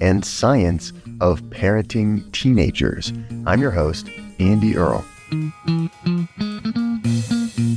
and science of parenting teenagers. I'm your host, Andy Earle.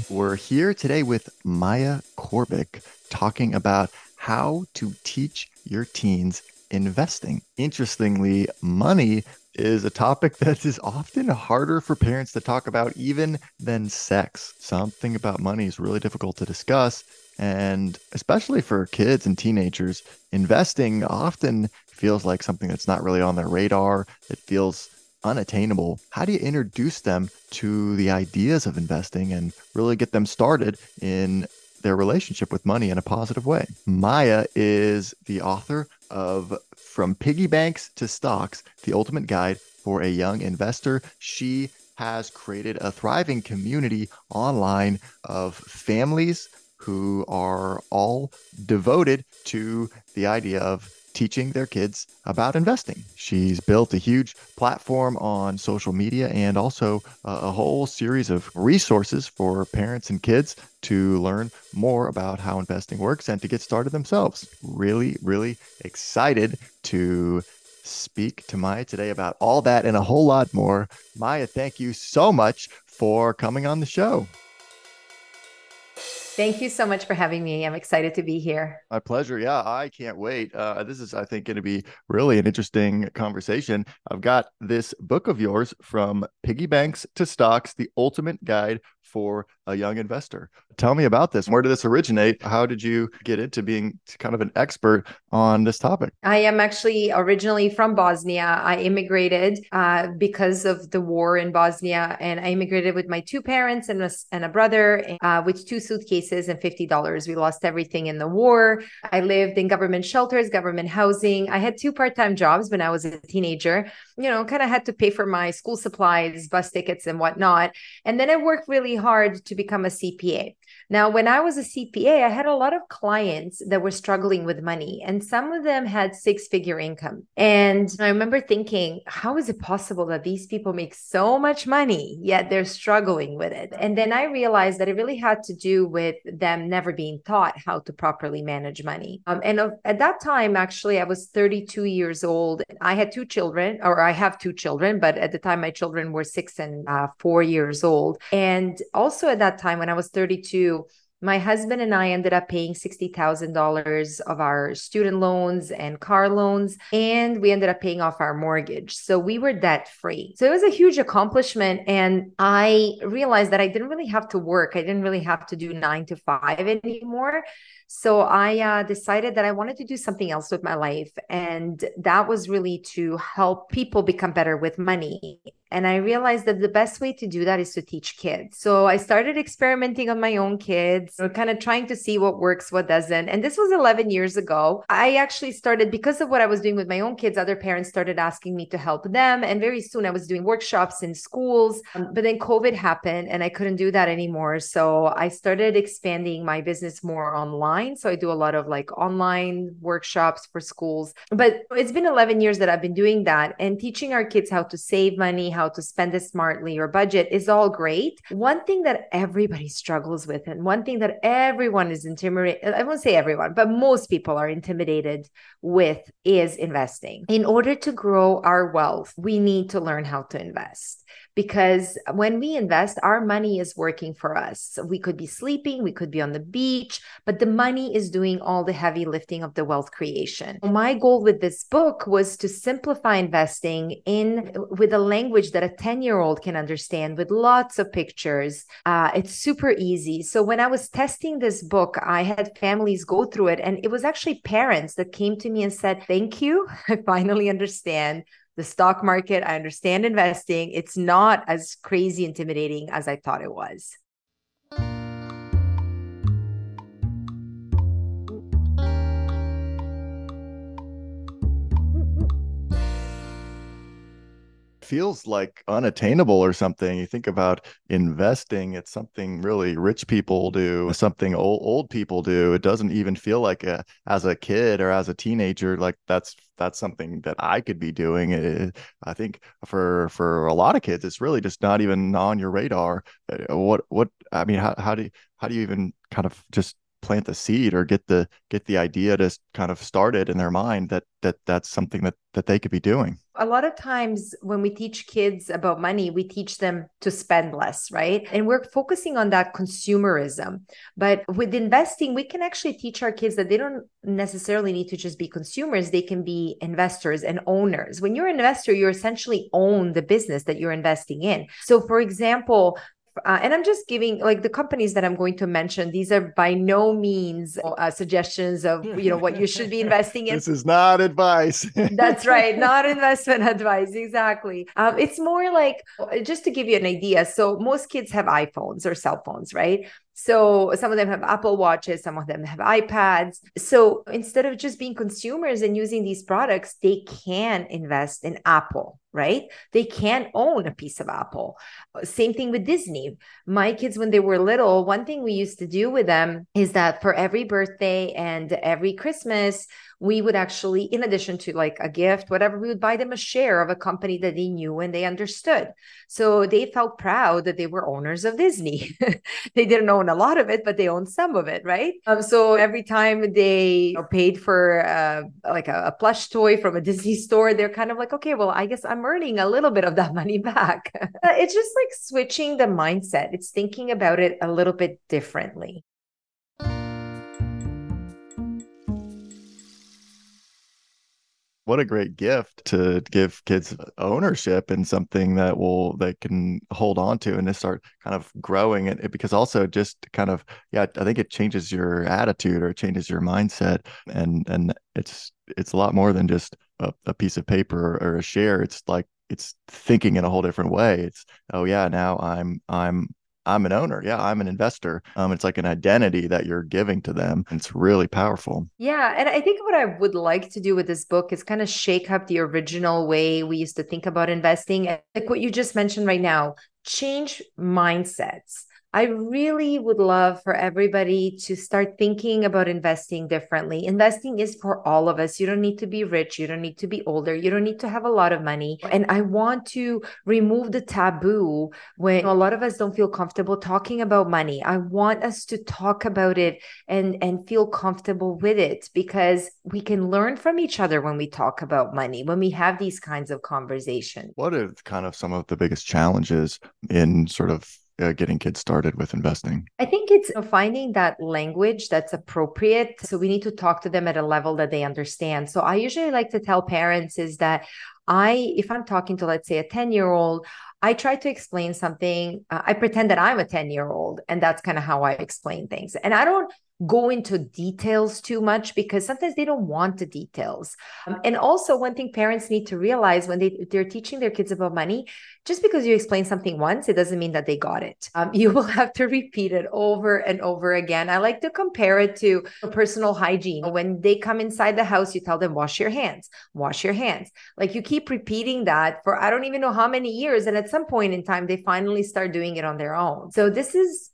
We're here today with Maya Corbic talking about how to teach your teens investing. Interestingly, money is a topic that is often harder for parents to talk about even than sex. Something about money is really difficult to discuss, and especially for kids and teenagers, investing often feels like something that's not really on their radar. It feels unattainable. How do you introduce them to the ideas of investing and really get them started in their relationship with money in a positive way? Maya is the author of From Piggy Banks to Stocks, the ultimate guide for a young investor. She has created a thriving community online of families who are all devoted to the idea of teaching their kids about investing. She's built a huge platform on social media and also a whole series of resources for parents and kids to learn more about how investing works and to get started themselves. Really, really excited to speak to Maya today about all that and a whole lot more. Maya, thank you so much for coming on the show. Thank you so much for having me. I'm excited to be here. My pleasure. Yeah, I can't wait. This is, I think, going to be really an interesting conversation. I've got this book of yours, From Piggy Banks to Stocks, the ultimate guide for a young investor. Tell me about this. Where did this originate? How did you get into being kind of an expert on this topic? I am actually originally from Bosnia. I immigrated because of the war in Bosnia, and I immigrated with my two parents and a brother with two suitcases and $50. We lost everything in the war. I lived in government shelters, government housing. I had two part-time jobs when I was a teenager, kind of had to pay for my school supplies, bus tickets and whatnot. And then I worked really hard to become a CPA. Now, when I was a CPA, I had a lot of clients that were struggling with money, and some of them had six-figure income. And I remember thinking, how is it possible that these people make so much money, yet they're struggling with it? And then I realized that it really had to do with them never being taught how to properly manage money. At that time, actually, I was 32 years old. I have two children, but at the time, my children were 6 and 4 years old. And also at that time, when I was 32, my husband and I ended up paying $60,000 of our student loans and car loans, and we ended up paying off our mortgage. So we were debt free. So it was a huge accomplishment. And I realized that I didn't really have to work. I didn't really have to do 9 to 5 anymore. So I decided that I wanted to do something else with my life. And that was really to help people become better with money. And I realized that the best way to do that is to teach kids. So I started experimenting on my own kids, kind of trying to see what works, what doesn't. And this was 11 years ago. I actually started, because of what I was doing with my own kids, other parents started asking me to help them. And very soon I was doing workshops in schools, but then COVID happened and I couldn't do that anymore. So I started expanding my business more online. So I do a lot of online workshops for schools, but it's been 11 years that I've been doing that, and teaching our kids how to save money, how to spend it smartly or budget is all great. One thing that everybody struggles with, and one thing that everyone is intimidated, I won't say everyone, but most people are intimidated with, is investing. In order to grow our wealth, we need to learn how to invest. Because when we invest, our money is working for us. We could be sleeping, we could be on the beach, but the money is doing all the heavy lifting of the wealth creation. My goal with this book was to simplify investing with a language that a 10-year-old can understand, with lots of pictures. It's super easy. So when I was testing this book, I had families go through it, and it was actually parents that came to me and said, "Thank you, I finally understand the stock market. I understand investing. It's not as crazy intimidating as I thought it was." feels like unattainable or something. You think about investing, it's something really rich people do, something old people do. It doesn't even feel like as a kid or as a teenager, like that's something that I could be doing. I think for a lot of kids, it's really just not even on your radar. How do you even kind of just plant the seed or get the idea to kind of start it in their mind that's something that they could be doing? A lot of times when we teach kids about money, we teach them to spend less, right? And we're focusing on that consumerism. But with investing, we can actually teach our kids that they don't necessarily need to just be consumers. They can be investors and owners. When you're an investor, you essentially own the business that you're investing in. So for example, and I'm just giving like the companies that I'm going to mention. These are by no means suggestions of, what you should be investing in. This is not advice. That's right. Not investment advice. Exactly. It's more like, just to give you an idea. So most kids have iPhones or cell phones, right? So some of them have Apple Watches, some of them have iPads. So instead of just being consumers and using these products, they can invest in Apple, right? They can own a piece of Apple. Same thing with Disney. My kids, when they were little, one thing we used to do with them is that for every birthday and every Christmas, we would actually, in addition to like a gift, whatever, we would buy them a share of a company that they knew and they understood. So they felt proud that they were owners of Disney. They didn't own a lot of it, but they own some of it, right? So every time they paid for a plush toy from a Disney store, they're kind of like, okay, well, I guess I'm earning a little bit of that money back. It's just like switching the mindset. It's thinking about it a little bit differently. What a great gift to give kids ownership in something that they can hold on to and to start kind of growing it, because also just kind of, I think it changes your attitude or it changes your mindset. And it's a lot more than just a piece of paper or a share. It's like, it's thinking in a whole different way. It's, oh yeah, now I'm an owner. Yeah, I'm an investor. It's like an identity that you're giving to them. It's really powerful. Yeah. And I think what I would like to do with this book is kind of shake up the original way we used to think about investing. Like what you just mentioned right now, change mindsets. I really would love for everybody to start thinking about investing differently. Investing is for all of us. You don't need to be rich. You don't need to be older. You don't need to have a lot of money. And I want to remove the taboo when a lot of us don't feel comfortable talking about money. I want us to talk about it and feel comfortable with it, because we can learn from each other when we talk about money, when we have these kinds of conversations. What are kind of some of the biggest challenges in sort of getting kids started with investing? I think it's finding that language that's appropriate. So we need to talk to them at a level that they understand. So I usually like to tell parents is that if I'm talking to, let's say, a 10-year-old, I try to explain something. I pretend that I'm a 10-year-old, and that's kind of how I explain things. And I don't go into details too much, because sometimes they don't want the details. And also one thing parents need to realize when they're teaching their kids about money, just because you explain something once, it doesn't mean that they got it. You will have to repeat it over and over again. I like to compare it to personal hygiene. When they come inside the house, you tell them, wash your hands. Like you keep repeating that for I don't even know how many years. And at some point in time, they finally start doing it on their own. So this is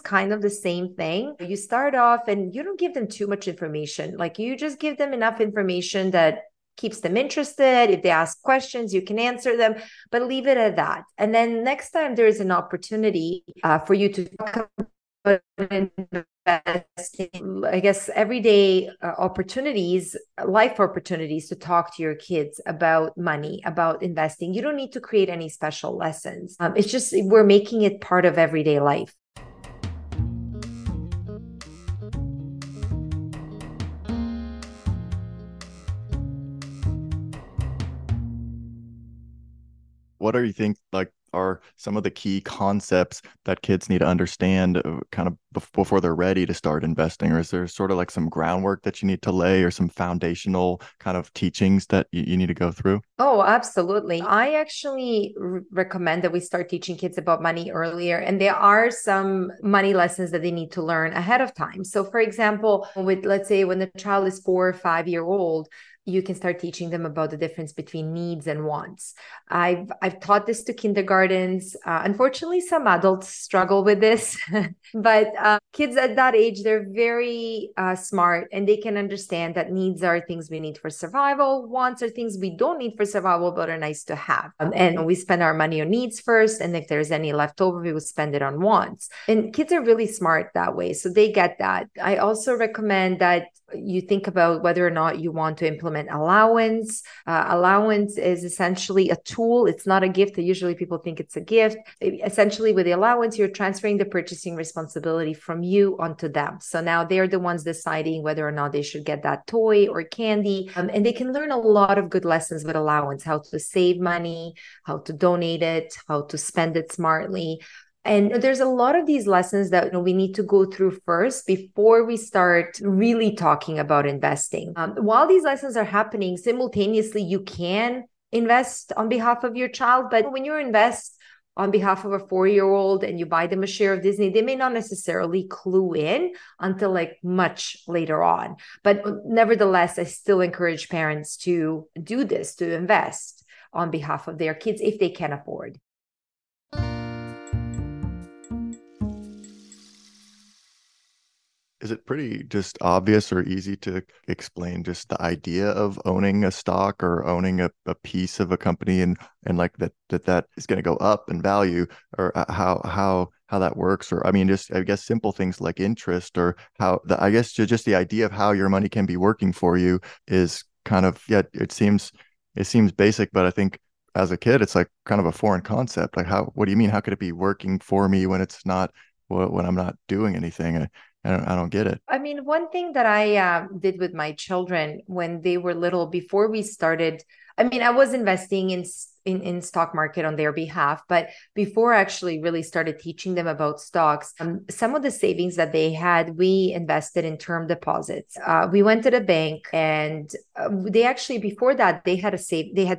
kind of the same thing. You start off and you don't give them too much information. Like you just give them enough information that keeps them interested. If they ask questions, you can answer them, but leave it at that. And then next time there is an opportunity for you to talk about investing, I guess, everyday opportunities, life opportunities to talk to your kids about money, about investing. You don't need to create any special lessons. It's just, we're making it part of everyday life. What do you think are some of the key concepts that kids need to understand kind of before they're ready to start investing? Or is there sort of like some groundwork that you need to lay or some foundational kind of teachings that you need to go through? Oh, absolutely. I actually recommend that we start teaching kids about money earlier. And there are some money lessons that they need to learn ahead of time. So for example, let's say when the child is 4 or 5 year old, you can start teaching them about the difference between needs and wants. I've taught this to kindergartens. Unfortunately, some adults struggle with this, but kids at that age, they're very smart, and they can understand that needs are things we need for survival. Wants are things we don't need for survival, but are nice to have. And we spend our money on needs first. And if there's any left over, we will spend it on wants. And kids are really smart that way. So they get that. I also recommend that you think about whether or not you want to implement allowance. Allowance is essentially a tool. It's not a gift. Usually people think it's a gift. Essentially, with the allowance, you're transferring the purchasing responsibility from you onto them. So now they're the ones deciding whether or not they should get that toy or candy. And they can learn a lot of good lessons with allowance, how to save money, how to donate it, how to spend it smartly. And there's a lot of these lessons that we need to go through first before we start really talking about investing. While these lessons are happening, simultaneously, you can invest on behalf of your child. But when you invest on behalf of a 4-year-old and you buy them a share of Disney, they may not necessarily clue in until like much later on. But nevertheless, I still encourage parents to do this, to invest on behalf of their kids if they can afford. Is it pretty just obvious or easy to explain just the idea of owning a stock or owning a piece of a company and like that is going to go up in value, or how that works? Or I mean, just I guess simple things like interest, or how I guess just the idea of how your money can be working for you is kind of, yeah, it seems basic, but I think as a kid, it's like kind of a foreign concept. Like what do you mean? How could it be working for me when it's not, when I'm not doing anything? I don't get it. I mean, one thing that I did with my children when they were little, before we started, I mean, I was investing in stock market on their behalf, but before I actually really started teaching them about stocks, some of the savings that they had, we invested in term deposits. We went to the bank, and they actually, before that, they had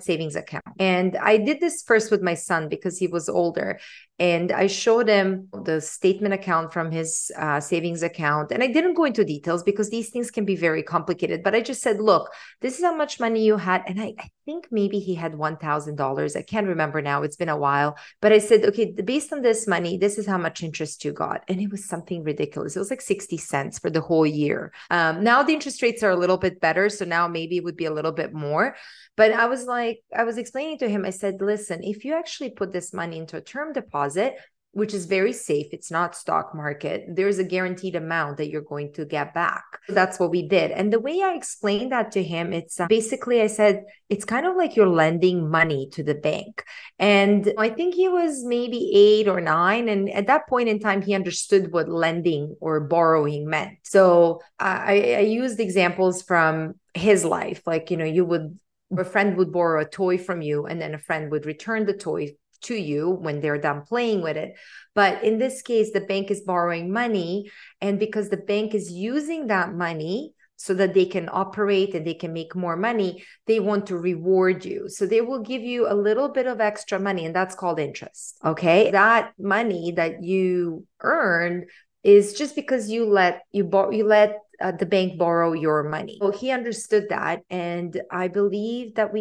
savings account. And I did this first with my son because he was older, and I showed him the statement account from his savings account. And I didn't go into details because these things can be very complicated, but I just said, look, this is how much money you had. And I think maybe he had $1,000. I can't remember now. It's been a while. But I said, okay, based on this money, this is how much interest you got. And it was something ridiculous. It was like 60 cents for the whole year. Now the interest rates are a little bit better. So now maybe it would be a little bit more. But I was explaining to him, I said, listen, if you actually put this money into a term deposit, which is very safe, it's not stock market, there's a guaranteed amount that you're going to get back. That's what we did. And the way I explained that to him, it's basically, I said, it's kind of like you're lending money to the bank. And I think he was maybe 8 or 9. And at that point in time, he understood what lending or borrowing meant. So I used examples from his life. Like, a friend would borrow a toy from you, and then a friend would return the toy to you when they're done playing with it. But in this case, the bank is borrowing money. And because the bank is using that money so that they can operate and they can make more money, they want to reward you. So they will give you a little bit of extra money, and that's called interest. Okay. That money that you earned is just because you let the bank borrow your money. Well, he understood that. And I believe that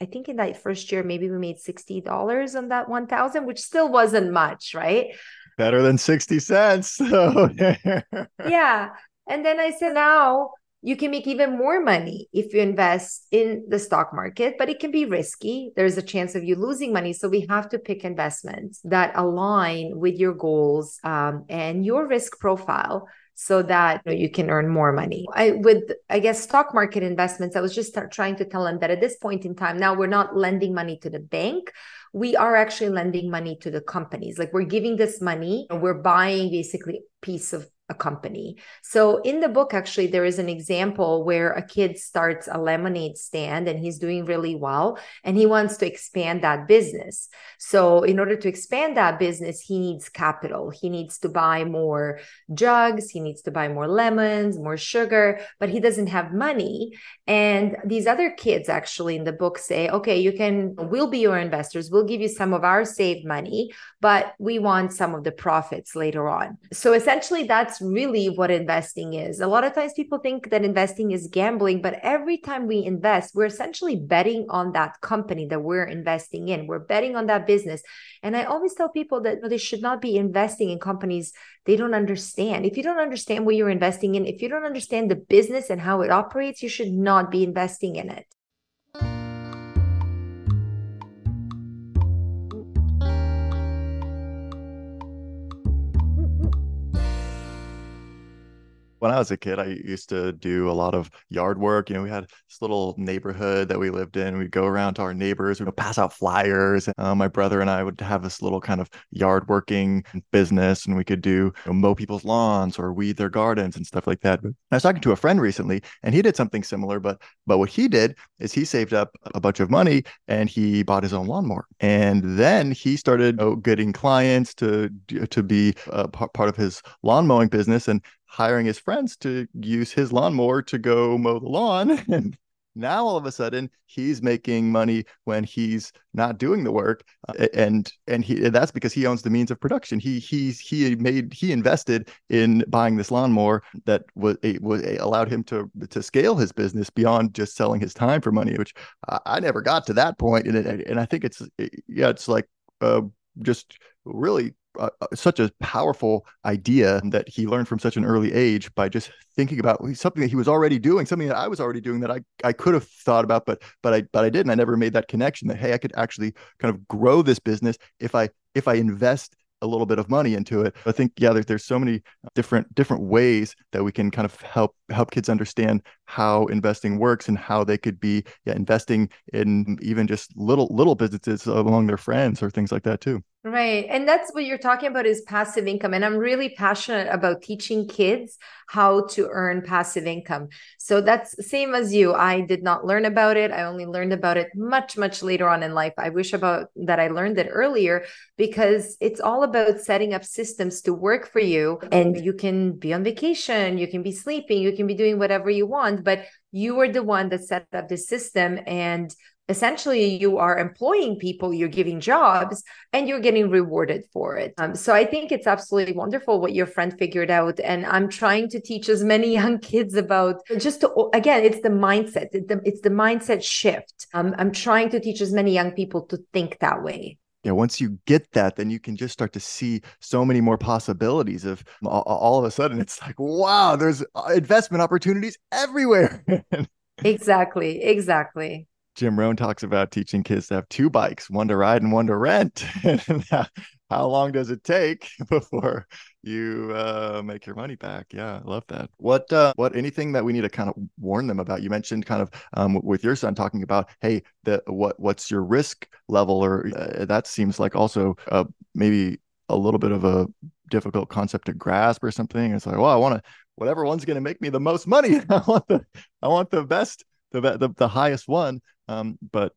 I think in that first year, maybe we made $60 on that $1,000, which still wasn't much, right? Better than 60 cents. So. Yeah. And then I said, now you can make even more money if you invest in the stock market, but it can be risky. There's a chance of you losing money. So we have to pick investments that align with your goals and your risk profile, so that you can earn more money. I guess stock market investments, I was just trying to tell them that at this point in time, now we're not lending money to the bank. We are actually lending money to the companies. Like, we're giving this money, and we're buying basically a piece of a company. So in the book, actually, there is an example where a kid starts a lemonade stand, and he's doing really well, and he wants to expand that business. So in order to expand that business, he needs capital. He needs to buy more jugs. He needs to buy more lemons, more sugar, but he doesn't have money. And these other kids actually in the book say, okay, we'll be your investors. We'll give you some of our saved money, but we want some of the profits later on. So essentially that's that's really what investing is. A lot of times people think that investing is gambling, but every time we invest, we're essentially betting on that company that we're investing in. We're betting on that business. And I always tell people that they should not be investing in companies they don't understand. If you don't understand what you're investing in, if you don't understand the business and how it operates, you should not be investing in it. When I was a kid, I used to do a lot of yard work. You know, we had this little neighborhood that we lived in. We'd go around to our neighbors, we'd pass out flyers. My brother and I would have this little kind of yard working business, and we could do mow people's lawns or weed their gardens and stuff like that. But I was talking to a friend recently, and he did something similar. But what he did is he saved up a bunch of money and he bought his own lawnmower. And then he started getting clients to be a part of his lawn mowing business and hiring his friends to use his lawnmower to go mow the lawn. And now all of a sudden he's making money when he's not doing the work. And that's because he owns the means of production. He invested in buying this lawnmower that allowed him to scale his business beyond just selling his time for money, which I never got to that point. And I think it's like just really such a powerful idea that he learned from such an early age by just thinking about something that he was already doing, something that I was already doing that I could have thought about, but I didn't. I never made that connection that, hey, I could actually kind of grow this business if I invest a little bit of money into it. I think, yeah, there's so many different ways that we can kind of help kids understand how investing works and how they could be investing in even just little businesses among their friends or things like that too. Right. And that's what you're talking about is passive income. And I'm really passionate about teaching kids how to earn passive income. So that's same as you. I did not learn about it. I only learned about it much, much later on in life. I wish about that I learned it earlier, because it's all about setting up systems to work for you. And you can be on vacation, you can be sleeping, you can be doing whatever you want, but you are the one that set up the system, and essentially you are employing people, you're giving jobs, and you're getting rewarded for it. So I think it's absolutely wonderful what your friend figured out. And I'm trying to teach as many young kids about it's the mindset. It's the mindset shift. I'm trying to teach as many young people to think that way. Yeah, once you get that, then you can just start to see so many more possibilities of all of a sudden it's like, wow, there's investment opportunities everywhere. Exactly. Jim Rohn talks about teaching kids to have two bikes, one to ride and one to rent. How long does it take before you make your money back? Yeah, I love that. What anything that we need to kind of warn them about? You mentioned kind of with your son talking about, hey, what's your risk level? Or that seems like also maybe a little bit of a difficult concept to grasp or something. It's like, well, I want to whatever one's going to make me the most money. I want the best. The highest one, but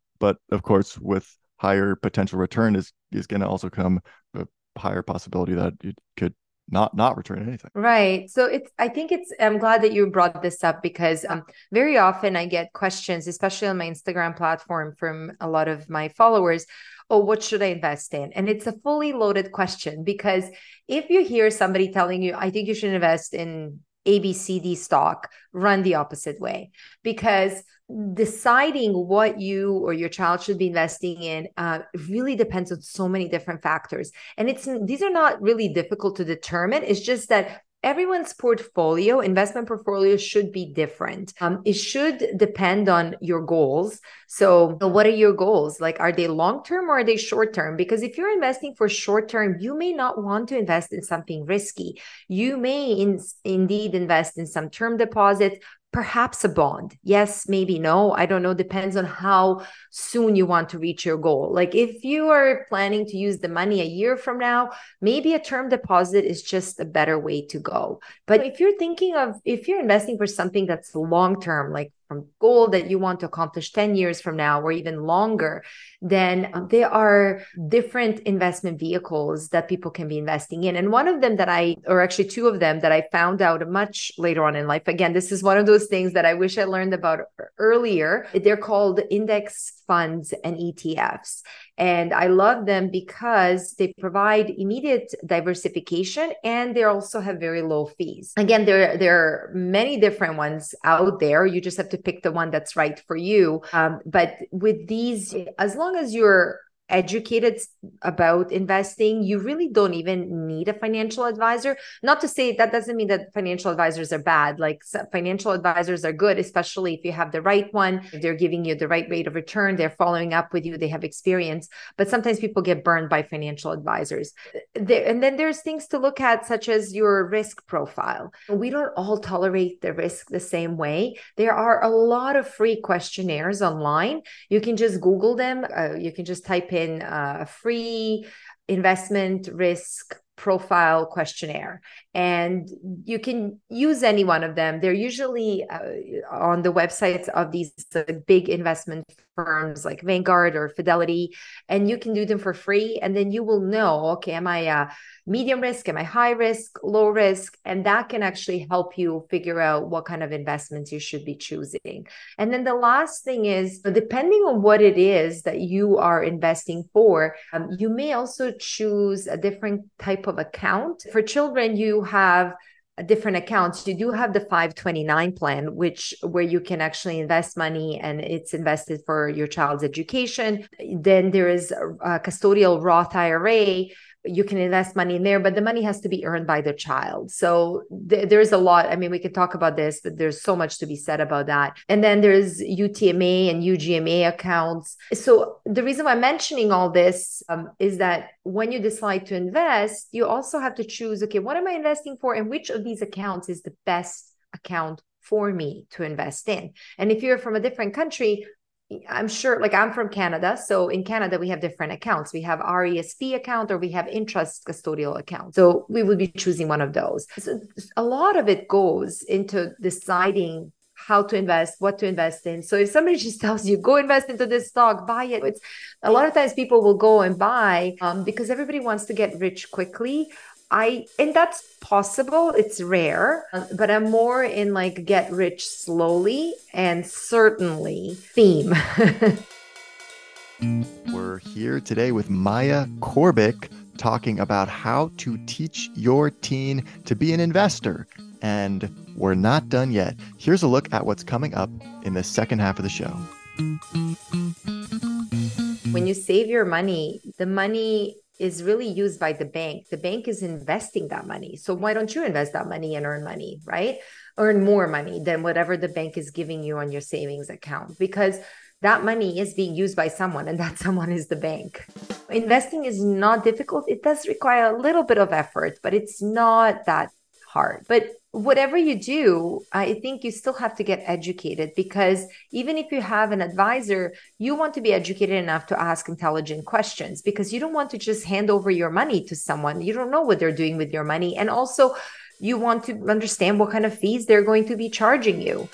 of course, with higher potential return is going to also come a higher possibility that it could not return anything. Right. So I'm glad that you brought this up, because very often I get questions, especially on my Instagram platform, from a lot of my followers. Oh, what should I invest in? And it's a fully loaded question, because if you hear somebody telling you, I think you should invest in ABCD stock, run the opposite way, because deciding what you or your child should be investing in really depends on so many different factors. And these are not really difficult to determine. It's just that everyone's investment portfolio should be different. It should depend on your goals. So what are your goals? Like, are they long-term or are they short-term? Because if you're investing for short-term, you may not want to invest in something risky. You may indeed invest in some term deposits, perhaps a bond. Yes, maybe no, I don't know. Depends on how soon you want to reach your goal. Like if you are planning to use the money a year from now, maybe a term deposit is just a better way to go. But if you're investing for something that's long-term, like goal that you want to accomplish 10 years from now or even longer, then there are different investment vehicles that people can be investing in. And one of them that two of them that I found out much later on in life. Again, this is one of those things that I wish I learned about earlier. They're called index funds and ETFs. And I love them because they provide immediate diversification and they also have very low fees. Again, there are many different ones out there. You just have to pick the one that's right for you. But with these, as long as you're educated about investing, you really don't even need a financial advisor. Not to say that doesn't mean that financial advisors are bad. Like financial advisors are good, especially if you have the right one. If they're giving you the right rate of return, they're following up with you, they have experience. But sometimes people get burned by financial advisors. And then there's things to look at, such as your risk profile. We don't all tolerate the risk the same way. There are a lot of free questionnaires online. You can just Google them. You can just type in a free investment risk profile questionnaire, and you can use any one of them. They're usually on the websites of these big investment firms like Vanguard or Fidelity, and you can do them for free. And then you will know, okay, am I medium risk? Am I high risk, low risk? And that can actually help you figure out what kind of investments you should be choosing. And then the last thing is, depending on what it is that you are investing for, you may also choose a different type of account. For children, you have different accounts. You do have the 529 plan, where you can actually invest money and it's invested for your child's education. Then there is a custodial Roth IRA. You can invest money in there, but the money has to be earned by the child. So there is a lot. I mean, we can talk about this, but there's so much to be said about that. And then there's UTMA and UGMA accounts. So the reason why I'm mentioning all this is that when you decide to invest, you also have to choose, okay, what am I investing for? And which of these accounts is the best account for me to invest in? And if you're from a different country, I'm sure, like I'm from Canada. So in Canada, we have different accounts. We have RESP account or we have interest custodial account. So we would be choosing one of those. So a lot of it goes into deciding how to invest, what to invest in. So if somebody just tells you, go invest into this stock, buy it. It's a lot of times people will go and buy because everybody wants to get rich quickly. And that's possible. It's rare, but I'm more in like get rich slowly and certainly theme. We're here today with Maya Corbic talking about how to teach your teen to be an investor. And we're not done yet. Here's a look at what's coming up in the second half of the show. When you save your money, the money is really used by the bank. The bank is investing that money. So why don't you invest that money and earn money, right? Earn more money than whatever the bank is giving you on your savings account, because that money is being used by someone and that someone is the bank. Investing is not difficult. It does require a little bit of effort, but it's not that hard. But whatever you do, I think you still have to get educated, because even if you have an advisor, you want to be educated enough to ask intelligent questions, because you don't want to just hand over your money to someone. You don't know what they're doing with your money. And also you want to understand what kind of fees they're going to be charging you.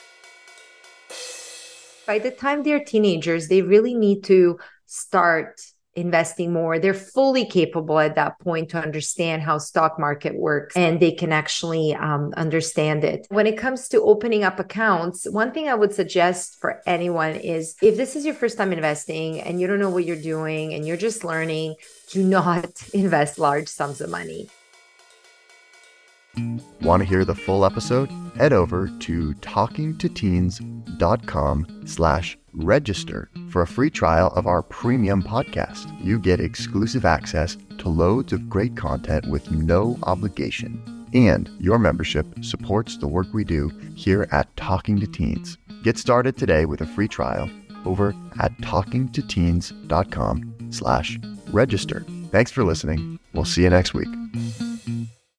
By the time they're teenagers, they really need to start investing more. They're fully capable at that point to understand how stock market works, and they can actually understand it. When it comes to opening up accounts, one thing I would suggest for anyone is, if this is your first time investing and you don't know what you're doing and you're just learning, do not invest large sums of money. Want to hear the full episode? Head over to talkingtoteens.com/register for a free trial of our premium podcast. You get exclusive access to loads of great content with no obligation. And your membership supports the work we do here at Talking to Teens. Get started today with a free trial over at talkingtoteens.com/register. Thanks for listening. We'll see you next week.